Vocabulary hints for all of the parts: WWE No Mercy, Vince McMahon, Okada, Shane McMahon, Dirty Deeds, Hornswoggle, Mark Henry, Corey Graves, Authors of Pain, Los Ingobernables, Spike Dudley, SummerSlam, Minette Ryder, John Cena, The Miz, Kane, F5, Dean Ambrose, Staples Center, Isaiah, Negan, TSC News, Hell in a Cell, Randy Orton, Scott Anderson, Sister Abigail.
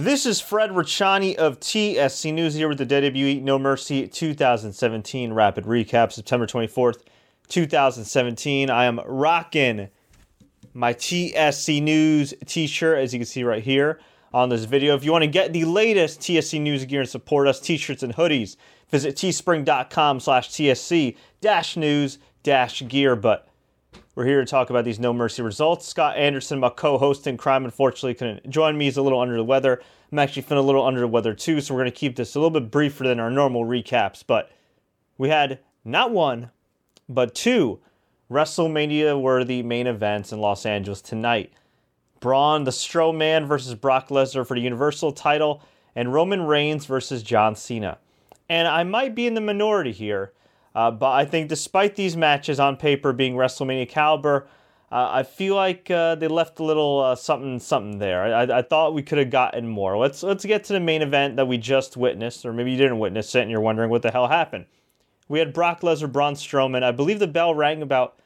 This is Fred Ricciani of TSC News here with the WWE No Mercy 2017 Rapid Recap, September 24th, 2017. I am rocking my TSC News t-shirt, as you can see right here on this video. If you want to get the latest TSC News gear and support us, t-shirts and hoodies, visit teespring.com/TSC-news-gear. But we're here to talk about these No Mercy results. Scott Anderson, my co-host in crime, unfortunately couldn't join me. He's a little under the weather. I'm actually feeling a little under the weather too, so we're going to keep this a little bit briefer than our normal recaps. But we had not one, but two WrestleMania-worthy main events in Los Angeles tonight. Braun the Strowman versus Brock Lesnar for the Universal title, and Roman Reigns versus John Cena. And I might be in the minority here, but I think despite these matches on paper being WrestleMania caliber, I feel like they left a little something there. I thought we could have gotten more. Let's get to the main event that we just witnessed, or maybe you didn't witness it and you're wondering what the hell happened. We had Brock Lesnar, Braun Strowman. I believe the bell rang about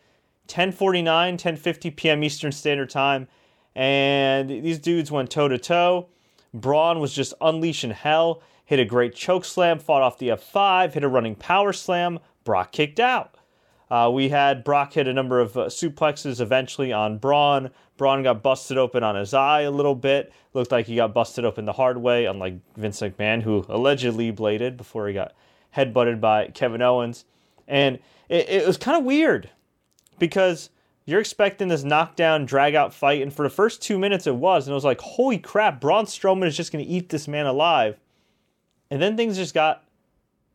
10:49, 10:50 p.m. Eastern Standard Time, and these dudes went toe-to-toe. Braun was just unleashing hell, hit a great choke slam, fought off the F5, hit a running power slam. Brock kicked out. We had Brock hit a number of suplexes eventually on Braun. Braun got busted open on his eye a little bit. Looked like he got busted open the hard way, unlike Vince McMahon, who allegedly bladed before he got headbutted by Kevin Owens. And it was kind of weird because you're expecting this knockdown, drag-out fight, and for the first 2 minutes it was, and it was like, holy crap, Braun Strowman is just going to eat this man alive. And then things just got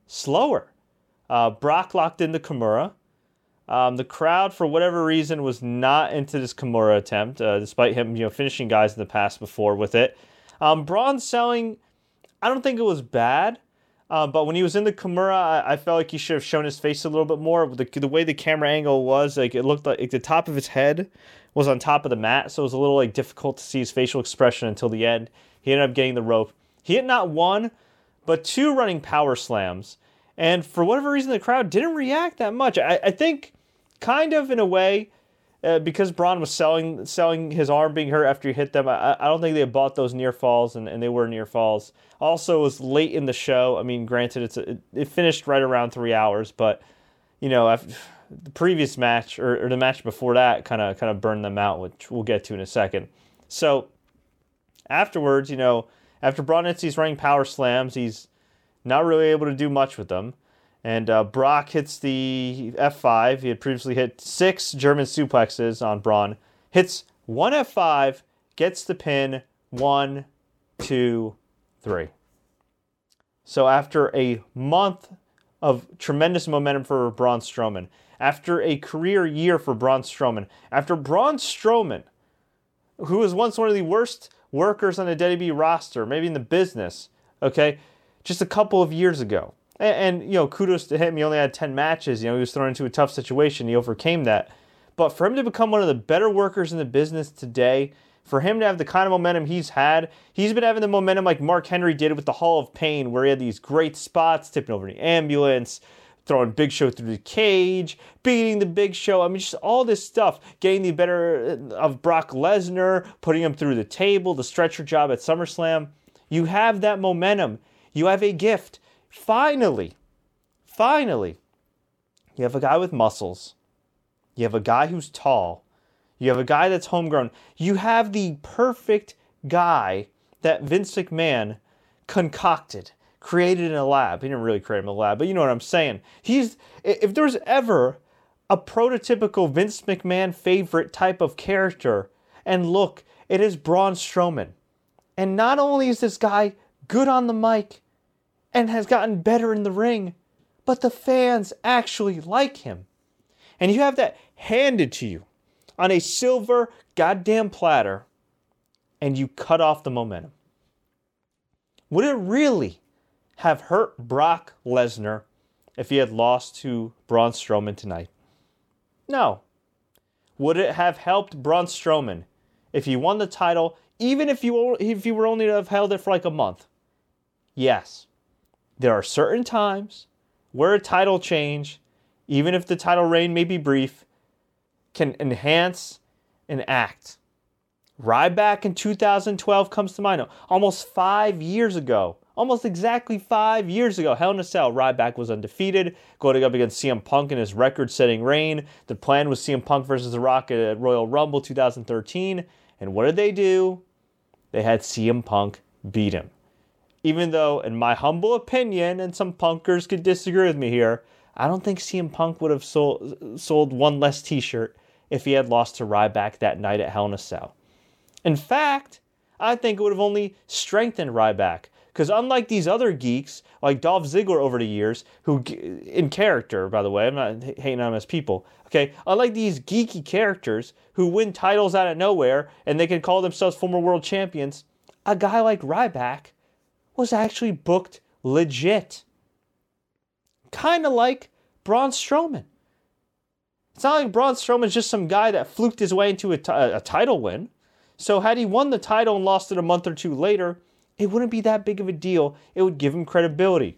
slower. Brock locked into Kimura. The crowd, for whatever reason, was not into this Kimura attempt, despite him finishing guys in the past before with it. Braun selling, I don't think it was bad, but when he was in the Kimura, I felt like he should have shown his face a little bit more. The way the camera angle was, it looked like the top of his head was on top of the mat, so it was a little difficult to see his facial expression until the end. He ended up getting the rope. He hit not one, but two running power slams. And for whatever reason, the crowd didn't react that much. I think, kind of in a way, because Braun was selling his arm being hurt after he hit them, I don't think they bought those near falls, and they were near falls. Also, it was late in the show. I mean, granted, it finished right around 3 hours, but, after the previous match, or the match before that, kind of burned them out, which we'll get to in a second. So, afterwards, after Braun hits these running power slams, he's not really able to do much with them. And Brock hits the F5. He had previously hit 6 German suplexes on Braun. Hits one F5, gets the pin. 1, 2, 3. So after a month of tremendous momentum for Braun Strowman, after a career year for Braun Strowman, after Braun Strowman, who was once one of the worst workers on the WWE roster, maybe in the business, okay, just a couple of years ago. And kudos to him. He only had 10 matches. He was thrown into a tough situation. He overcame that. But for him to become one of the better workers in the business today, for him to have the kind of momentum he's had, he's been having the momentum like Mark Henry did with the Hall of Pain, where he had these great spots, tipping over the ambulance, throwing Big Show through the cage, beating the Big Show. I mean, just all this stuff. Getting the better of Brock Lesnar, putting him through the table, the stretcher job at SummerSlam. You have that momentum. You have a gift. Finally, you have a guy with muscles. You have a guy who's tall. You have a guy that's homegrown. You have the perfect guy that Vince McMahon concocted, created in a lab. He didn't really create him in a lab, but you know what I'm saying. If there's ever a prototypical Vince McMahon favorite type of character, and look, it is Braun Strowman. And not only is this guy good on the mic, and has gotten better in the ring, but the fans actually like him. And you have that handed to you on a silver goddamn platter, and you cut off the momentum. Would it really have hurt Brock Lesnar if he had lost to Braun Strowman tonight? No. Would it have helped Braun Strowman if he won the title, even if you were only to have held it for a month? Yes. There are certain times where a title change, even if the title reign may be brief, can enhance an act. Ryback in 2012 comes to mind. Almost 5 years ago. Almost exactly 5 years ago. Hell in a Cell. Ryback was undefeated, going up against CM Punk in his record-setting reign. The plan was CM Punk versus The Rock at Royal Rumble 2013. And what did they do? They had CM Punk beat him. Even though, in my humble opinion, and some punkers could disagree with me here, I don't think CM Punk would have sold one less t-shirt if he had lost to Ryback that night at Hell in a Cell. In fact, I think it would have only strengthened Ryback. Because unlike these other geeks, like Dolph Ziggler over the years, who, in character, by the way, I'm not hating on him as people, okay? Unlike these geeky characters who win titles out of nowhere and they can call themselves former world champions, a guy like Ryback was actually booked legit. Kind of like Braun Strowman. It's not like Braun Strowman's just some guy that fluked his way into a title win. So had he won the title and lost it a month or two later, it wouldn't be that big of a deal. It would give him credibility.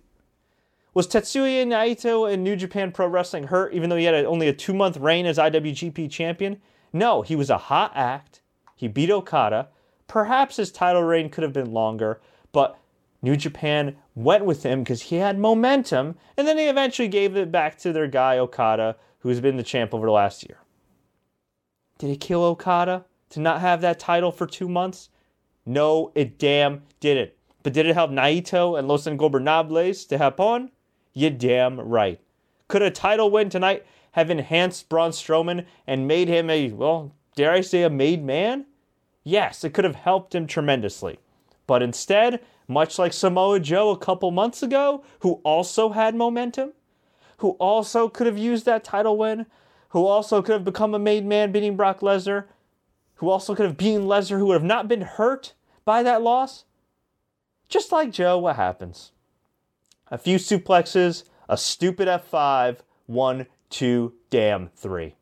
Was Tetsuya Naito in New Japan Pro Wrestling hurt, even though he had only a 2-month reign as IWGP champion? No, he was a hot act. He beat Okada. Perhaps his title reign could have been longer, but New Japan went with him because he had momentum, and then they eventually gave it back to their guy, Okada, who's been the champ over the last year. Did it kill Okada to not have that title for 2 months? No, it damn didn't. But did it help Naito and Los Ingobernables to happen? You damn right. Could a title win tonight have enhanced Braun Strowman and made him a, well, dare I say a made man? Yes, it could have helped him tremendously. But instead, much like Samoa Joe a couple months ago, who also had momentum, who also could have used that title win, who also could have become a made man beating Brock Lesnar, who also could have beaten Lesnar, who would have not been hurt by that loss. Just like Joe, what happens? A few suplexes, a stupid F5, 1, 2, damn, 3.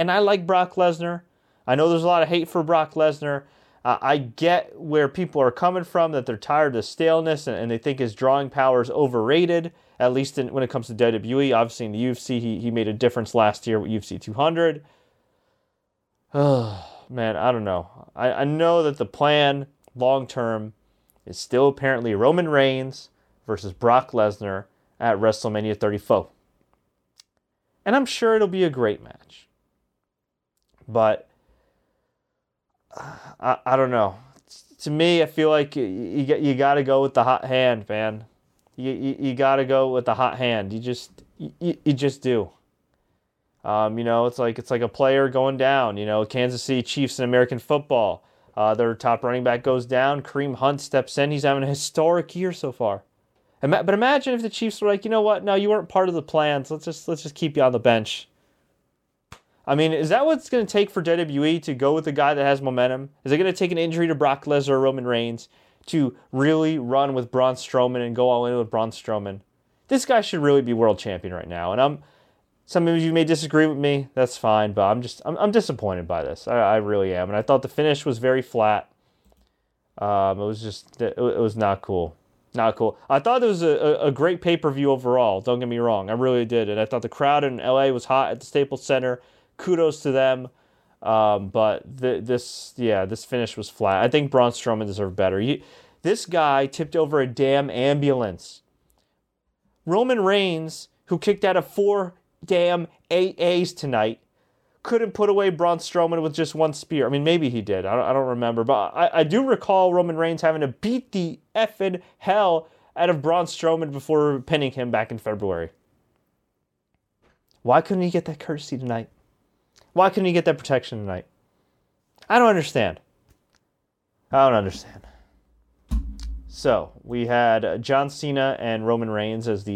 And I like Brock Lesnar. I know there's a lot of hate for Brock Lesnar. I get where people are coming from, that they're tired of the staleness and they think his drawing power is overrated, at least when it comes to WWE. Obviously in the UFC, he made a difference last year with UFC 200. Oh, man, I don't know. I know that the plan long-term is still apparently Roman Reigns versus Brock Lesnar at WrestleMania 34. And I'm sure it'll be a great match. But I don't know. To me, I feel like you got to go with the hot hand, man. You got to go with the hot hand. You just do. You know, it's like a player going down. You know, Kansas City Chiefs in American football. Their top running back goes down. Kareem Hunt steps in. He's having a historic year so far. But imagine if the Chiefs were like, you know what? No, you weren't part of the plans. Let's just keep you on the bench. I mean, is that what it's going to take for WWE to go with a guy that has momentum? Is it going to take an injury to Brock Lesnar or Roman Reigns to really run with Braun Strowman and go all in with Braun Strowman? This guy should really be world champion right now, and some of you may disagree with me. That's fine, but I'm disappointed by this. I really am, and I thought the finish was very flat. It was not cool, not cool. I thought it was a great pay-per-view overall. Don't get me wrong, I really did, and I thought the crowd in LA was hot at the Staples Center. Kudos to them, but this finish was flat. I think Braun Strowman deserved better. This guy tipped over a damn ambulance. Roman Reigns, who kicked out of 4. Damn AAs tonight, couldn't put away Braun Strowman with just one spear. I mean, maybe he did. I don't remember. But I do recall Roman Reigns having to beat the effing hell out of Braun Strowman before pinning him back in February. Why couldn't he get that courtesy tonight? Why couldn't he get that protection tonight? I don't understand. So, we had John Cena and Roman Reigns as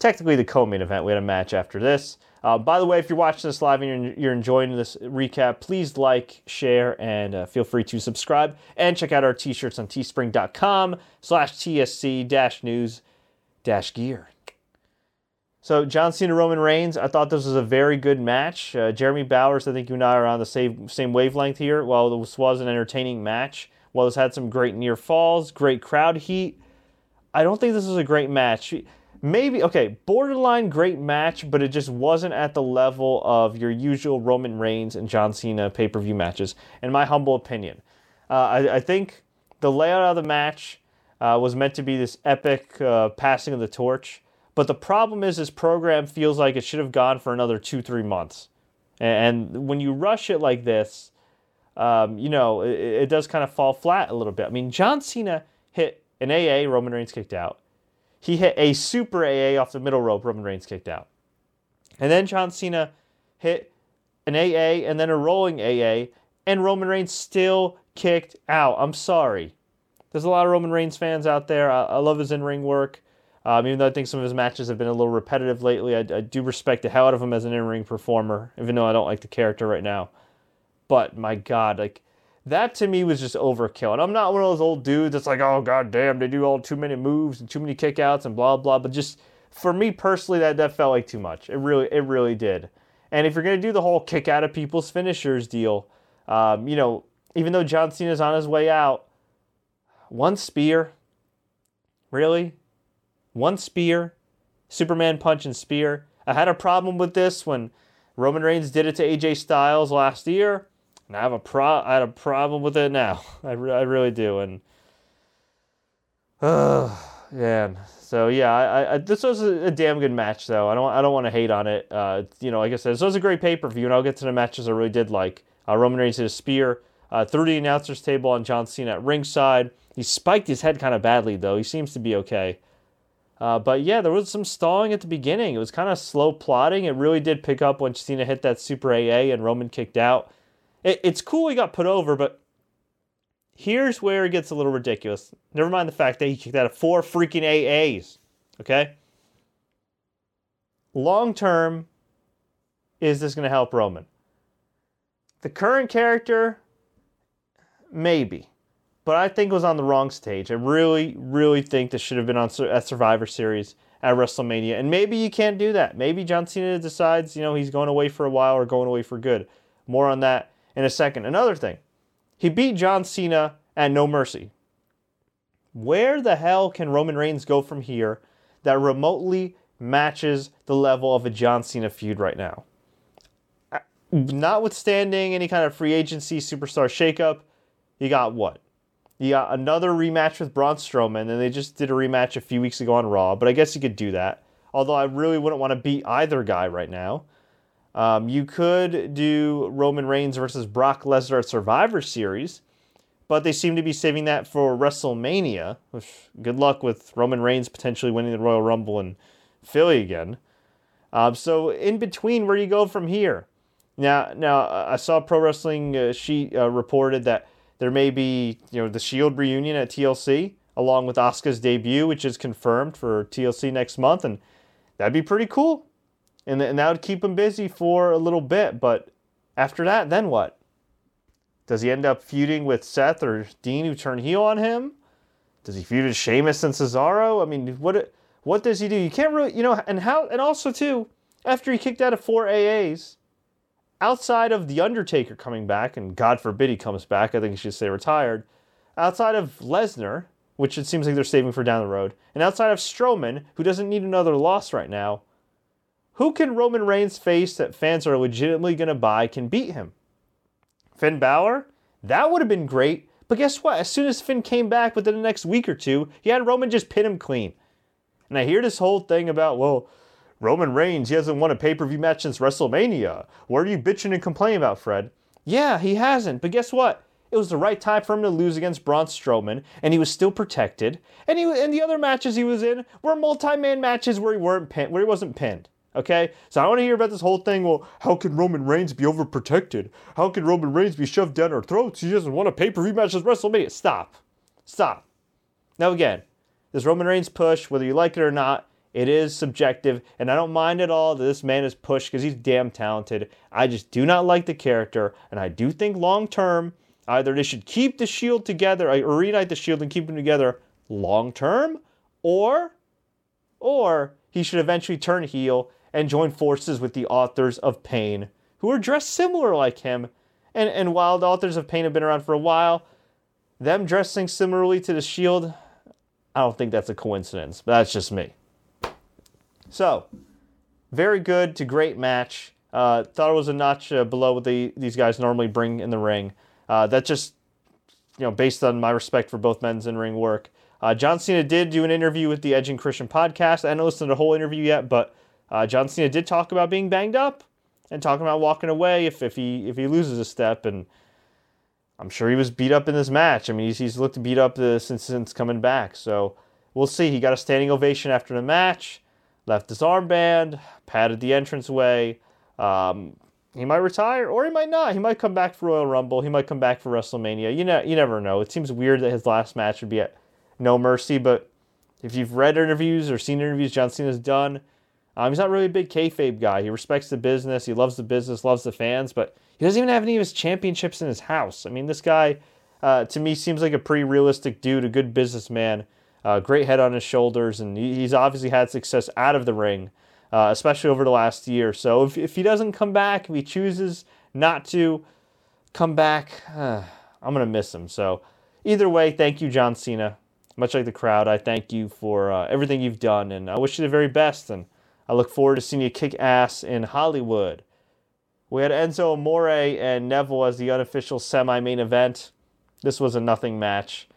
technically the co-main event. We had a match after this. By the way, if you're watching this live and you're enjoying this recap, please like, share, and feel free to subscribe. And check out our t-shirts on teespring.com/TSC-news-gear. So, John Cena, Roman Reigns, I thought this was a very good match. Jeremy Bowers, I think you and I are on the same wavelength here. Well, this was an entertaining match. Well, this had some great near falls, great crowd heat. I don't think this was a great match. maybe, okay, borderline great match, but it just wasn't at the level of your usual Roman Reigns and John Cena pay-per-view matches, in my humble opinion. I think the layout of the match was meant to be this epic passing of the torch, but the problem is this program feels like it should have gone for another 2-3 months. And when you rush it like this, you know, it does kind of fall flat a little bit. I mean, John Cena hit an AA, Roman Reigns kicked out. He hit a super AA off the middle rope, Roman Reigns kicked out. And then John Cena hit an AA and then a rolling AA, and Roman Reigns still kicked out. I'm sorry. There's a lot of Roman Reigns fans out there. I love his in-ring work. Even though I think some of his matches have been a little repetitive lately, I do respect the hell out of him as an in-ring performer, even though I don't like the character right now. But, my God, like, that to me was just overkill. And I'm not one of those old dudes that's like, oh, goddamn, they do all too many moves and too many kickouts and blah, blah. But just, for me personally, that felt like too much. It really did. And if you're going to do the whole kick out of people's finishers deal, you know, even though John Cena's on his way out, one spear, really? One spear, Superman punch and spear. I had a problem with this when Roman Reigns did it to AJ Styles last year, and I had a problem with it now. I really do, and man. So yeah, this was a damn good match though. I don't want to hate on it. You know, like I said, this was a great pay per view, and I'll get to the matches I really did like. Roman Reigns did a spear through the announcer's table on John Cena at ringside. He spiked his head kind of badly though. He seems to be okay. But yeah, there was some stalling at the beginning. It was kind of slow plotting. It really did pick up when Cena hit that super AA and Roman kicked out. It's cool he got put over, but here's where it gets a little ridiculous. Never mind the fact that he kicked out of 4 freaking AAs, okay? Long term, is this going to help Roman? The current character, maybe. But I think it was on the wrong stage. I really, really think this should have been on at Survivor Series, at WrestleMania. And maybe you can't do that. Maybe John Cena decides, you know, he's going away for a while or going away for good. More on that in a second. Another thing, he beat John Cena at No Mercy. Where the hell can Roman Reigns go from here that remotely matches the level of a John Cena feud right now? Notwithstanding any kind of free agency superstar shakeup, you got what? You got another rematch with Braun Strowman, and they just did a rematch a few weeks ago on Raw, but I guess you could do that. Although I really wouldn't want to beat either guy right now. You could do Roman Reigns versus Brock Lesnar at Survivor Series, but they seem to be saving that for WrestleMania, which good luck with Roman Reigns potentially winning the Royal Rumble in Philly again. So in between, where do you go from here? Now I saw Pro Wrestling Sheet reported that there may be, you know, the Shield reunion at TLC, along with Asuka's debut, which is confirmed for TLC next month, and that'd be pretty cool. And that would keep him busy for a little bit, but after that, then what? Does he end up feuding with Seth or Dean, who turn heel on him? Does he feud with Sheamus and Cesaro? I mean, what does he do? You can't really, you know, and also, after he kicked out of 4 AAs, outside of The Undertaker coming back, and God forbid he comes back, I think he should stay retired, outside of Lesnar, which it seems like they're saving for down the road, and outside of Strowman, who doesn't need another loss right now, who can Roman Reigns face that fans are legitimately going to buy can beat him? Finn Balor? That would have been great, but guess what? As soon as Finn came back within the next week or two, he had Roman just pin him clean. And I hear this whole thing about, well, Roman Reigns, he hasn't won a pay-per-view match since WrestleMania. What are you bitching and complaining about, Fred? Yeah, he hasn't, but guess what? It was the right time for him to lose against Braun Strowman, and he was still protected. And the other matches he was in were multi-man matches where he wasn't pinned, okay? So I want to hear about this whole thing, well, how can Roman Reigns be overprotected? How can Roman Reigns be shoved down our throats? He doesn't want a pay-per-view match since WrestleMania. Stop. Now again, this Roman Reigns push, whether you like it or not, it is subjective, and I don't mind at all that this man is pushed because he's damn talented. I just do not like the character, and I do think long-term, either they should keep the Shield together, or reunite the Shield and keep them together long-term, or he should eventually turn heel and join forces with the Authors of Pain, who are dressed similar like him. And while the Authors of Pain have been around for a while, them dressing similarly to the Shield, I don't think that's a coincidence. That's just me. So, very good to great match. Thought it was a notch below what these guys normally bring in the ring. That just, based on my respect for both men's in-ring work. John Cena did do an interview with the Edge and Christian podcast. I haven't listened to the whole interview yet, but John Cena did talk about being banged up and talking about walking away if he loses a step. And I'm sure he was beat up in this match. I mean, he's looked beat up since coming back. So we'll see. He got a standing ovation after the match, left his armband, patted the entranceway. He might retire, or he might not. He might come back for Royal Rumble. He might come back for WrestleMania. You never know. It seems weird that his last match would be at No Mercy, but if you've read interviews or seen interviews John Cena's done, he's not really a big kayfabe guy. He respects the business. He loves the business, loves the fans, but he doesn't even have any of his championships in his house. I mean, this guy, to me, seems like a pretty realistic dude, a good businessman, great head on his shoulders, and he's obviously had success out of the ring, especially over the last year. So if he doesn't come back, if he chooses not to come back, I'm going to miss him. So either way, thank you, John Cena. Much like the crowd, I thank you for everything you've done, and I wish you the very best, and I look forward to seeing you kick ass in Hollywood. We had Enzo Amore and Neville as the unofficial semi-main event. This was a nothing match.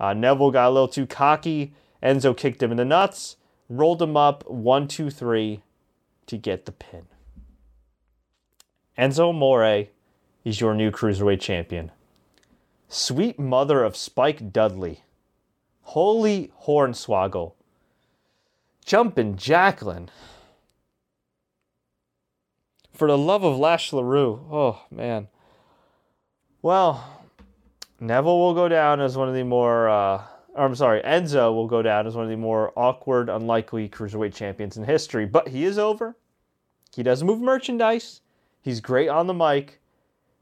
Neville got a little too cocky. Enzo kicked him in the nuts, rolled him up, 1-2-3 to get the pin. Enzo Amore is your new Cruiserweight champion. Sweet mother of Spike Dudley. Holy Hornswoggle. Jumpin' Jacqueline. For the love of Lash LaRue. Oh, man. Well, Neville will go down as one of the more... Enzo will go down as one of the more awkward, unlikely Cruiserweight champions in history. But he is over. He does move merchandise. He's great on the mic.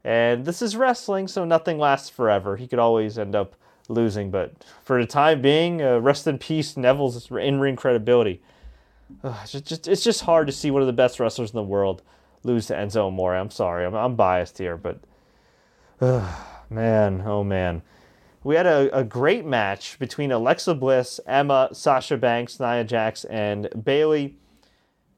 And this is wrestling, so nothing lasts forever. He could always end up losing, but for the time being, rest in peace, Neville's in-ring credibility. It's just hard to see one of the best wrestlers in the world lose to Enzo Amore. I'm sorry, I'm biased here, but man. We had a great match between Alexa Bliss, Emma, Sasha Banks, Nia Jax, and Bayley.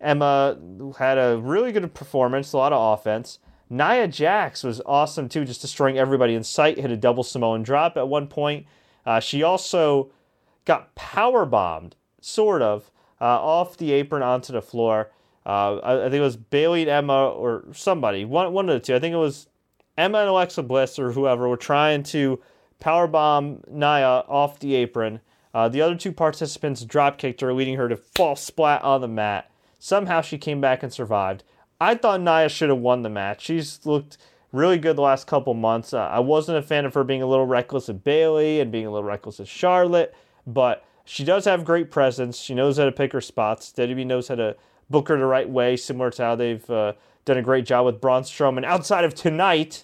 Emma had a really good performance, a lot of offense. Nia Jax was awesome, too, just destroying everybody in sight. Hit a double Samoan drop at one point. She also got powerbombed, sort of, off the apron onto the floor. I think it was Bayley and Emma or somebody, one of the two. I think it was Emma and Alexa Bliss or whoever were trying to powerbomb Nia off the apron. The other two participants dropkicked her, leading her to fall splat on the mat. Somehow she came back and survived. I thought Nia should have won the match. She's looked really good the last couple months. I wasn't a fan of her being a little reckless at Bayley and being a little reckless at Charlotte, but she does have great presence. She knows how to pick her spots. WWE knows how to book her the right way, similar to how they've done a great job with Braun Strowman outside of tonight.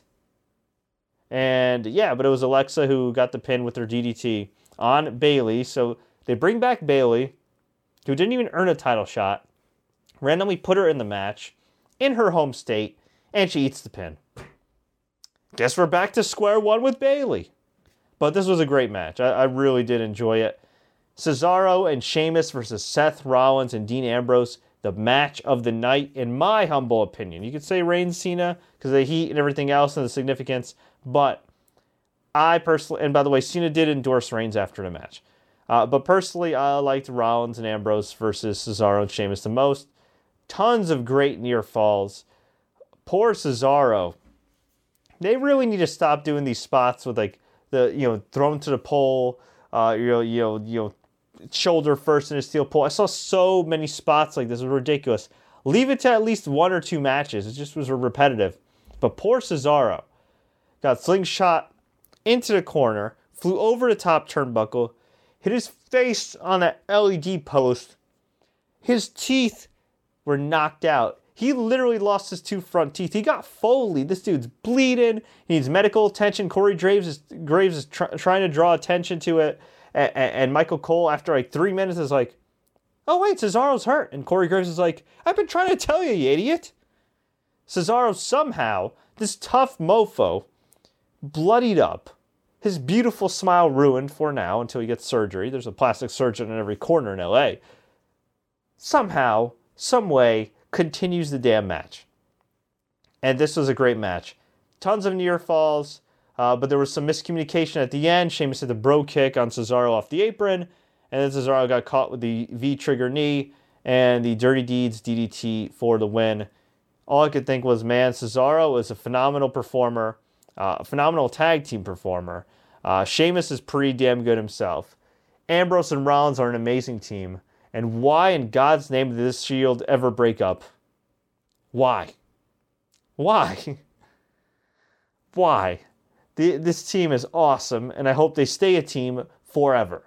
And yeah, but it was Alexa who got the pin with her DDT on Bayley. So they bring back Bayley, who didn't even earn a title shot, randomly put her in the match in her home state, and she eats the pin. Guess we're back to square one with Bayley. But this was a great match. I really did enjoy it. Cesaro and Sheamus versus Seth Rollins and Dean Ambrose, the match of the night, in my humble opinion. You could say Reigns, Cena, because of the heat and everything else and the significance, but I personally, and by the way, Cena did endorse Reigns after the match. But personally, I liked Rollins and Ambrose versus Cesaro and Sheamus the most. Tons of great near falls. Poor Cesaro. They really need to stop doing these spots with like the thrown to the pole, shoulder first in a steel pole. I saw so many spots like this. It was ridiculous. Leave it to at least one or two matches. It just was repetitive. But poor Cesaro got slingshot into the corner, flew over the top turnbuckle, hit his face on that LED post. His teeth were knocked out. He literally lost his two front teeth. He got Foley. This dude's bleeding. He needs medical attention. Corey Graves is trying to draw attention to it. And Michael Cole, after like 3 minutes, is like, oh, wait, Cesaro's hurt. And Corey Graves is like, I've been trying to tell you, you idiot. Cesaro somehow, this tough mofo, bloodied up. His beautiful smile ruined for now until he gets surgery. There's a plastic surgeon in every corner in L.A., somehow, some way, continues the damn match. And this was a great match. Tons of near falls, but there was some miscommunication at the end. Sheamus hit the bro kick on Cesaro off the apron, and then Cesaro got caught with the V-trigger knee and the Dirty Deeds DDT for the win. All I could think was, man, Cesaro is a phenomenal performer, a phenomenal tag team performer. Sheamus is pretty damn good himself. Ambrose and Rollins are an amazing team. And why in God's name did this Shield ever break up? Why? Why? Why? This team is awesome, and I hope they stay a team forever.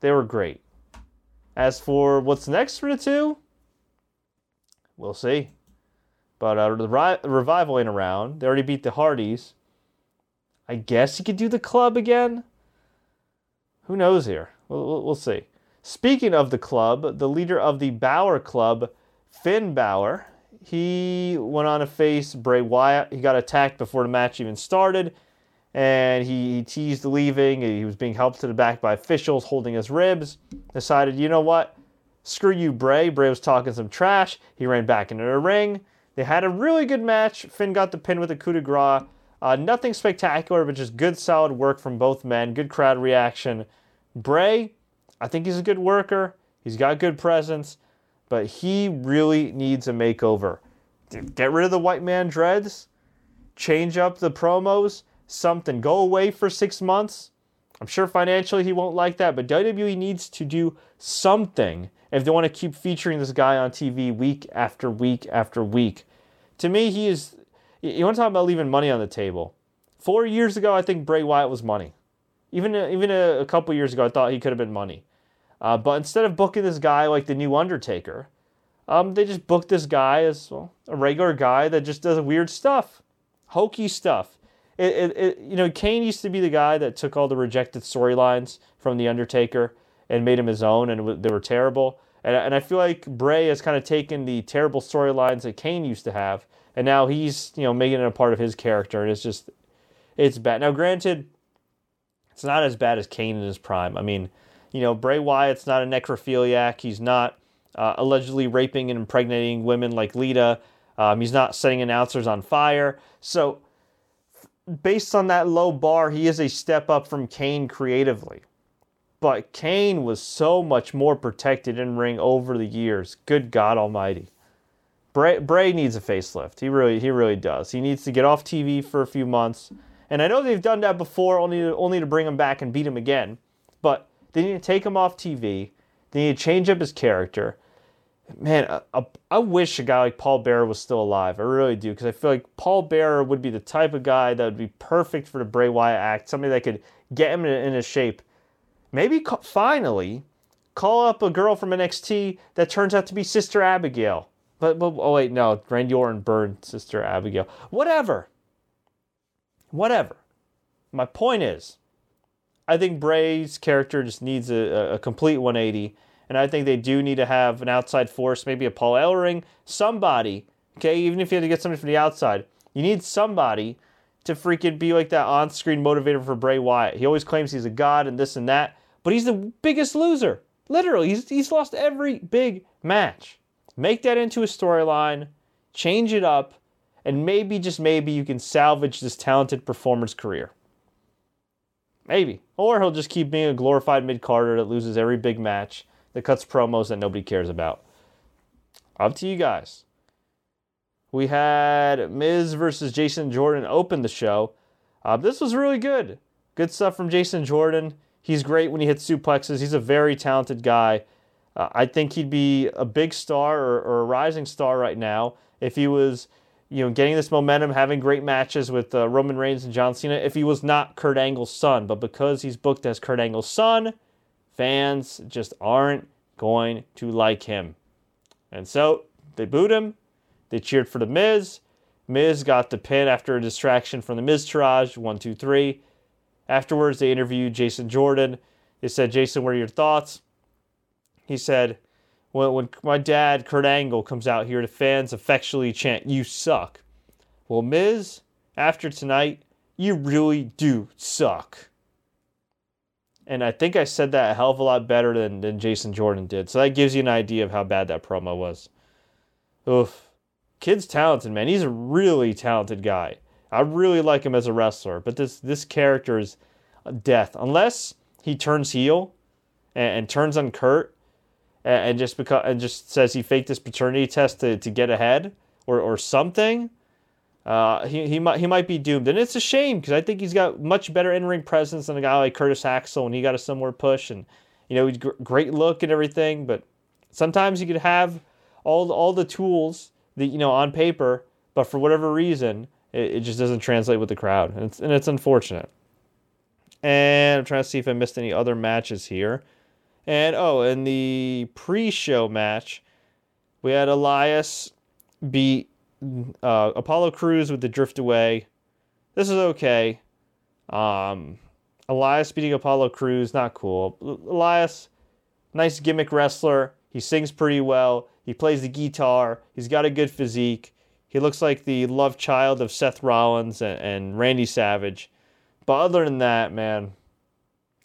They were great. As for what's next for the two, we'll see. But the Revival ain't around. They already beat the Hardys. I guess you could do the Club again? Who knows here? We'll see. Speaking of the Club, the leader of the Balor Club, Finn Balor, he went on to face Bray Wyatt. He got attacked before the match even started, and he teased leaving. He was being helped to the back by officials holding his ribs. Decided, you know what? Screw you, Bray. Bray was talking some trash. He ran back into the ring. They had a really good match. Finn got the pin with a coup de grace. Nothing spectacular, but just good, solid work from both men. Good crowd reaction. Bray, I think he's a good worker. He's got good presence, but he really needs a makeover. Get rid of the white man dreads. Change up the promos. Something. Go away for 6 months. I'm sure financially he won't like that, but WWE needs to do something if they want to keep featuring this guy on TV week after week after week. To me, he is... You want to talk about leaving money on the table. 4 years ago, I think Bray Wyatt was money. Even a couple years ago, I thought he could have been money. But instead of booking this guy like the new Undertaker, they just booked this guy as a regular guy that just does weird stuff. Hokey stuff. Kane used to be the guy that took all the rejected storylines from the Undertaker and made him his own, and they were terrible. And I feel like Bray has kind of taken the terrible storylines that Kane used to have, and now he's, making it a part of his character, and it's bad. Now, granted, it's not as bad as Kane in his prime. I mean, Bray Wyatt's not a necrophiliac. He's not allegedly raping and impregnating women like Lita. He's not setting announcers on fire. So, based on that low bar, he is a step up from Kane creatively. But Kane was so much more protected in ring over the years. Good God Almighty. Bray needs a facelift. He really does. He needs to get off TV for a few months. And I know they've done that before, only to bring him back and beat him again. But they need to take him off TV. They need to change up his character. Man, I wish a guy like Paul Bearer was still alive. I really do, because I feel like Paul Bearer would be the type of guy that would be perfect for the Bray Wyatt act. Somebody that could get him in his shape. Maybe finally call up a girl from NXT that turns out to be Sister Abigail. But oh wait, no, Randy Orton burned Sister Abigail. Whatever. My point is, I think Bray's character just needs a complete 180, and I think they do need to have an outside force, maybe a Paul Ellering, somebody. Okay, even if you had to get somebody from the outside, you need somebody to freaking be like that on-screen motivator for Bray Wyatt. He always claims he's a god and this and that, but he's the biggest loser. Literally, he's lost every big match. Make that into a storyline, change it up, and maybe, just maybe, you can salvage this talented performer's career. Maybe. Or he'll just keep being a glorified mid-carder that loses every big match, that cuts promos that nobody cares about. Up to you guys. We had Miz versus Jason Jordan open the show. This was really good. Good stuff from Jason Jordan. He's great when he hits suplexes. He's a very talented guy. I think he'd be a big star or a rising star right now if he was, getting this momentum, having great matches with Roman Reigns and John Cena, if he was not Kurt Angle's son. But because he's booked as Kurt Angle's son, fans just aren't going to like him. And so they booed him. They cheered for The Miz. Miz got the pin after a distraction from the Miztourage. 1, 2, 3. Afterwards, they interviewed Jason Jordan. They said, Jason, what are your thoughts? He said, when my dad, Kurt Angle, comes out here, the fans affectionately chant, you suck. Well, Miz, after tonight, you really do suck. And I think I said that a hell of a lot better than Jason Jordan did. So that gives you an idea of how bad that promo was. Oof. Kid's talented, man. He's a really talented guy. I really like him as a wrestler. But this character is death. Unless he turns heel and turns on Kurt and just says he faked this paternity test to get ahead or something, he might be doomed. And it's a shame because I think he's got much better in-ring presence than a guy like Curtis Axel when he got a similar push. And, you know, he's great look and everything. But sometimes you could have all the tools that, you know, on paper, but for whatever reason, it just doesn't translate with the crowd. And it's unfortunate. And I'm trying to see if I missed any other matches here. And, in the pre-show match, we had Elias beat Apollo Crews with the drift away. This is okay. Elias beating Apollo Crews, not cool. Elias, nice gimmick wrestler. He sings pretty well. He plays the guitar. He's got a good physique. He looks like the love child of Seth Rollins and Randy Savage. But other than that, man,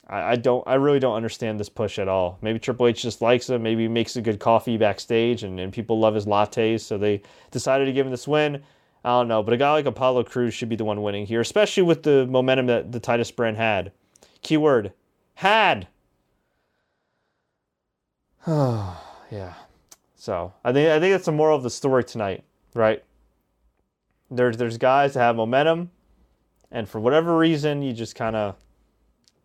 I really don't understand this push at all. Maybe Triple H just likes him. Maybe he makes a good coffee backstage and people love his lattes, so they decided to give him this win. I don't know, but a guy like Apollo Crews should be the one winning here, especially with the momentum that the Titus brand had. Keyword, had. Yeah. So I think that's the moral of the story tonight, right? There's guys that have momentum, and for whatever reason, you just kind of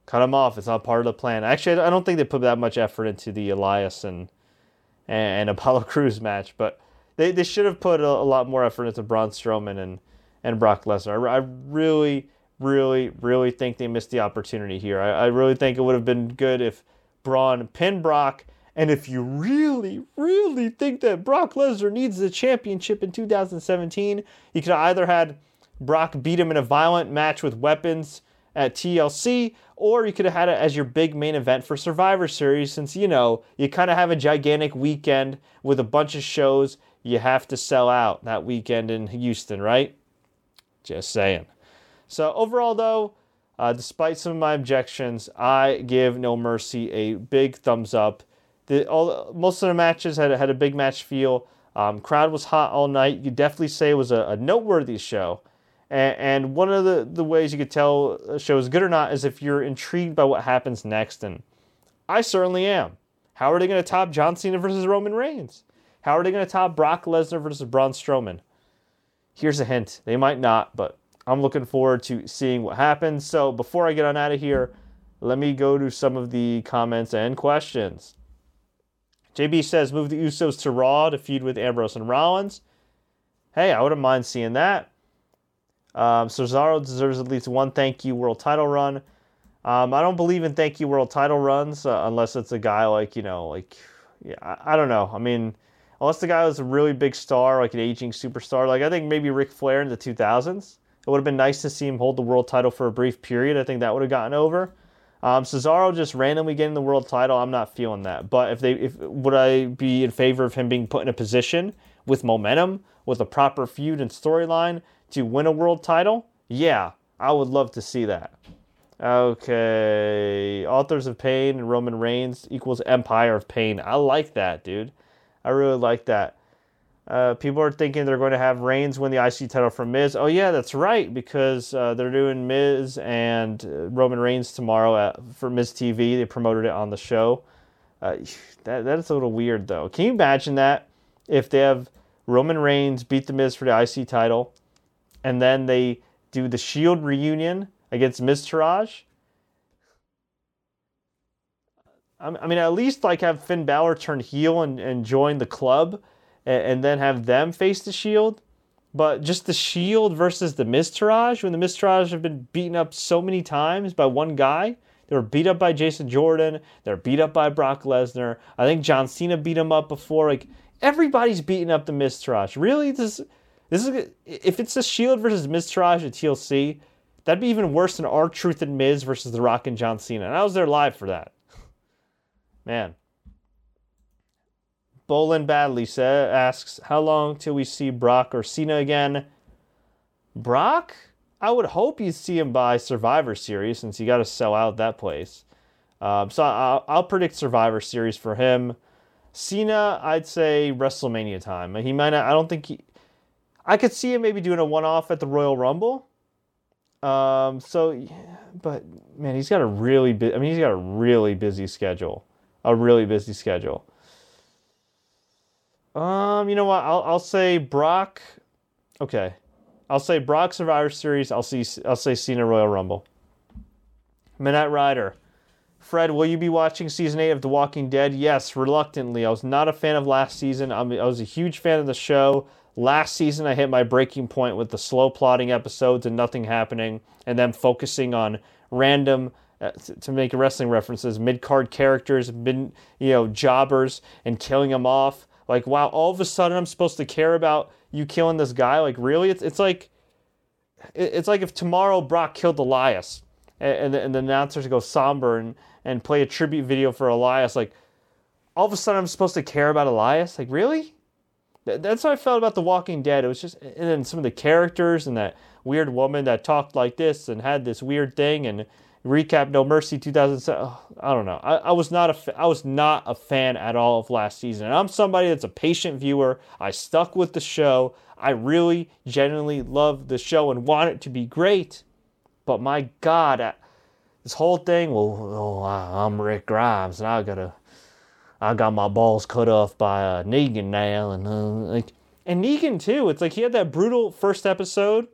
cut him off. It's not part of the plan. Actually, I don't think they put that much effort into the Elias and Apollo Crews match, but they should have put a lot more effort into Braun Strowman and Brock Lesnar. I really, really, really think they missed the opportunity here. I really think it would have been good if Braun pinned Brock, and if you really, really think that Brock Lesnar needs the championship in 2017, you could have either had Brock beat him in a violent match with weapons at TLC, or you could have had it as your big main event for Survivor Series, since, you know, you kind of have a gigantic weekend with a bunch of shows you have to sell out that weekend in Houston, right? Just saying. So overall, though, despite some of my objections, I give No Mercy a big thumbs up. Most of the matches had a big match feel. Crowd was hot all night. You could definitely say it was a noteworthy show. And one of the ways you could tell a show is good or not is if you're intrigued by what happens next. And I certainly am. How are they going to top John Cena versus Roman Reigns? How are they going to top Brock Lesnar versus Braun Strowman? Here's a hint. They might not, but I'm looking forward to seeing what happens. So before I get on out of here, let me go to some of the comments and questions. JB says, move the Usos to Raw to feud with Ambrose and Rollins. Hey, I wouldn't mind seeing that. Cesaro deserves at least one thank you world title run. I don't believe in thank you world title runs unless it's a guy like, you know, like, yeah, I don't know. I mean, unless the guy was a really big star, like an aging superstar. Like, I think maybe Ric Flair in the 2000s. It would have been nice to see him hold the world title for a brief period. I think that would have gotten over. Cesaro just randomly getting the world title, I'm not feeling that. But would I be in favor of him being put in a position with momentum, with a proper feud and storyline to win a world title? Yeah, I would love to see that. Okay, Authors of Pain and Roman Reigns equals Empire of Pain. I like that, dude. I really like that. People are thinking they're going to have Reigns win the IC title from Miz. Oh, yeah, that's right, because they're doing Miz and Roman Reigns tomorrow for Miz TV. They promoted it on the show. That's a little weird, though. Can you imagine that if they have Roman Reigns beat the Miz for the IC title, and then they do the Shield reunion against Miz Taraj? I mean, at least like have Finn Balor turn heel and join the club, and then have them face the Shield. But just the Shield versus the Miz Taraj, when the Miz Taraj have been beaten up so many times by one guy. They were beat up by Jason Jordan. They were beat up by Brock Lesnar. I think John Cena beat him up before. Like, everybody's beating up the Miz Taraj. Really, this is if it's the Shield versus Miz Taraj at TLC, that'd be even worse than R-Truth and Miz versus The Rock and John Cena. And I was there live for that. Man. Bolin Badley asks, how long till we see Brock or Cena again? Brock? I would hope you see him by Survivor Series, since you got to sell out that place. So I'll predict Survivor Series for him. Cena, I'd say WrestleMania time. He might not, I don't think he... I could see him maybe doing a one-off at the Royal Rumble. But man, he's got a really busy schedule. A really busy schedule. You know what? I'll say Brock. Okay, I'll say Brock Survivor Series. I'll say Cena Royal Rumble. Minette Ryder. Fred, will you be watching season 8 of The Walking Dead? Yes, reluctantly. I was not a fan of last season. I was a huge fan of the show. Last season, I hit my breaking point with the slow plotting episodes and nothing happening, and then focusing on random, to make wrestling references, mid-card characters, jobbers, and killing them off. Like, wow, all of a sudden I'm supposed to care about you killing this guy? Like, really? It's like if tomorrow Brock killed Elias, and the announcers go somber and play a tribute video for Elias. Like, all of a sudden I'm supposed to care about Elias? Like, really? That's how I felt about The Walking Dead. It was just, and then some of the characters and that weird woman that talked like this and had this weird thing and recap No Mercy 2007. Oh, I don't know. I was not a fan at all of last season. And I'm somebody that's a patient viewer. I stuck with the show. I really genuinely love the show and want it to be great. But my God, this whole thing. Well, I'm Rick Grimes and I got my balls cut off by Negan now, and Negan too. It's like he had that brutal first episode,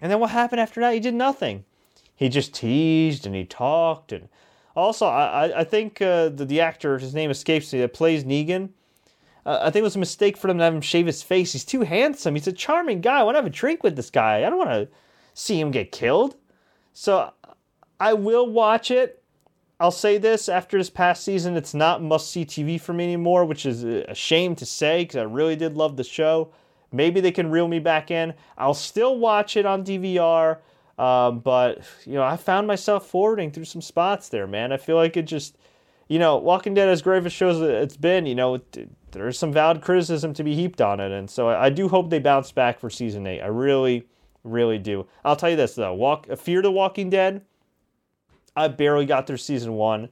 and then what happened after that? He did nothing. He just teased and he talked, and also I think the actor, his name escapes me, that plays Negan. I think it was a mistake for them to have him shave his face. He's too handsome. He's a charming guy. I want to have a drink with this guy. I don't want to see him get killed. So I will watch it. I'll say this, after this past season, it's not must-see TV for me anymore, which is a shame to say because I really did love the show. Maybe they can reel me back in. I'll still watch it on DVR, but, I found myself forwarding through some spots there, man. I feel like it just, Walking Dead, as great of shows it's been, there's some valid criticism to be heaped on it, and so I do hope they bounce back for Season 8. I really, really do. I'll tell you this, though. Fear the Walking Dead, I barely got through season 1.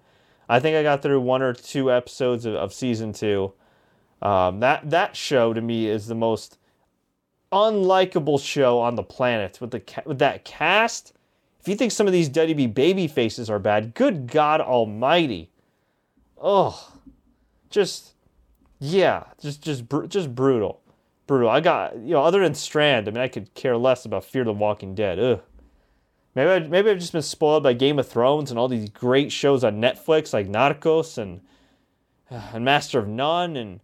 I think I got through one or two episodes of season 2. That show to me is the most unlikable show on the planet. With that cast, if you think some of these WWE baby faces are bad, good God Almighty! Oh, just brutal, brutal. I got other than Strand. I could care less about Fear the Walking Dead. Ugh. Maybe I've just been spoiled by Game of Thrones and all these great shows on Netflix like Narcos and Master of None and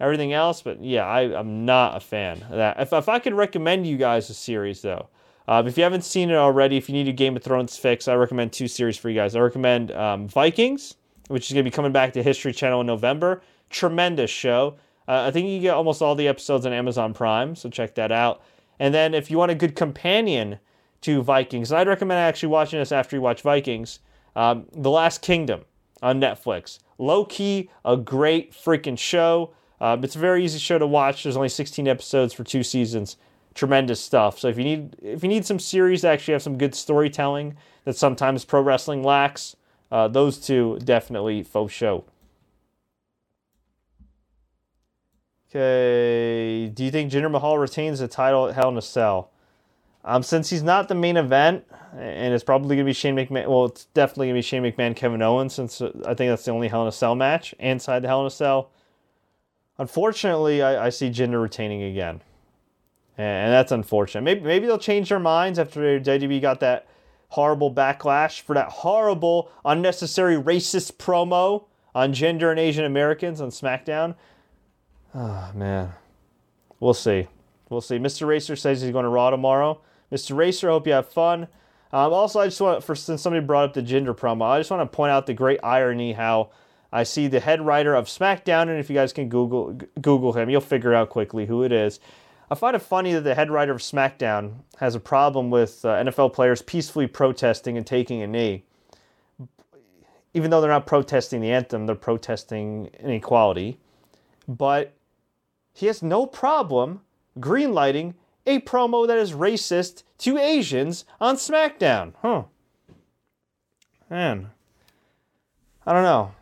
everything else. But yeah, I'm not a fan of that. If I could recommend you guys a series, though, if you haven't seen it already, if you need a Game of Thrones fix, I recommend two series for you guys. I recommend Vikings, which is going to be coming back to History Channel in November. Tremendous show. I think you get almost all the episodes on Amazon Prime, so check that out. And then if you want a good companion to Vikings, and I'd recommend actually watching this after you watch Vikings, The Last Kingdom on Netflix. Low-key, a great freaking show. It's a very easy show to watch. There's only 16 episodes for 2 seasons. Tremendous stuff. So if you need some series that actually have some good storytelling that sometimes pro wrestling lacks, those two definitely faux show. Okay, do you think Jinder Mahal retains the title at Hell in a Cell? Since he's not the main event, and it's probably going to be Shane McMahon, well, it's definitely going to be Shane McMahon, Kevin Owens, since I think that's the only Hell in a Cell match inside the Hell in a Cell. Unfortunately, I see Jinder retaining again. And that's unfortunate. Maybe they'll change their minds after WWE got that horrible backlash for that horrible, unnecessary racist promo on Jinder and Asian Americans on SmackDown. Oh, man. We'll see. We'll see. Mr. Racer says he's going to Raw tomorrow. Mr. Racer, hope you have fun. Also, I just want, since somebody brought up the Jinder promo, I just want to point out the great irony how I see the head writer of SmackDown, and if you guys can Google him, you'll figure out quickly who it is. I find it funny that the head writer of SmackDown has a problem with NFL players peacefully protesting and taking a knee. Even though they're not protesting the anthem, they're protesting inequality. But he has no problem greenlighting a promo that is racist to Asians on SmackDown. Huh. Man. I don't know.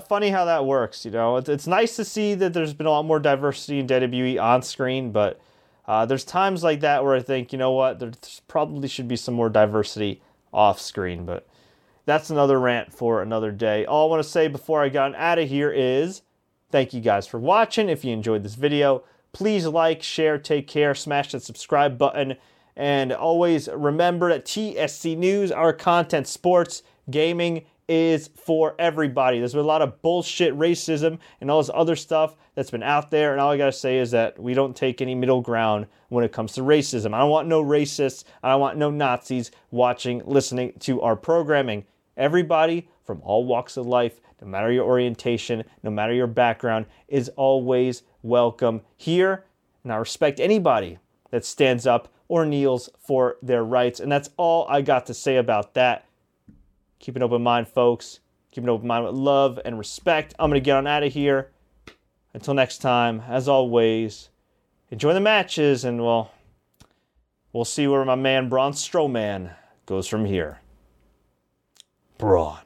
Funny how that works, you know. It's nice to see that there's been a lot more diversity in WWE on screen, but there's times like that where I think, you know what, there probably should be some more diversity off screen, but that's another rant for another day. All I want to say before I got out of here is thank you guys for watching. If you enjoyed this video, please like, share, take care, smash that subscribe button, and always remember that TSC News, our content, sports, gaming, is for everybody. There's been a lot of bullshit, racism, and all this other stuff that's been out there, and all I gotta say is that we don't take any middle ground when it comes to racism. I don't want no racists, I don't want no Nazis watching, listening to our programming. Everybody from all walks of life, no matter your orientation, no matter your background, is always welcome here, and I respect anybody that stands up or kneels for their rights, and that's all I got to say about that. Keep an open mind, folks. Keep an open mind with love and respect. I'm going to get on out of here. Until next time, as always, enjoy the matches, and, well, we'll see where my man Braun Strowman goes from here. Braun.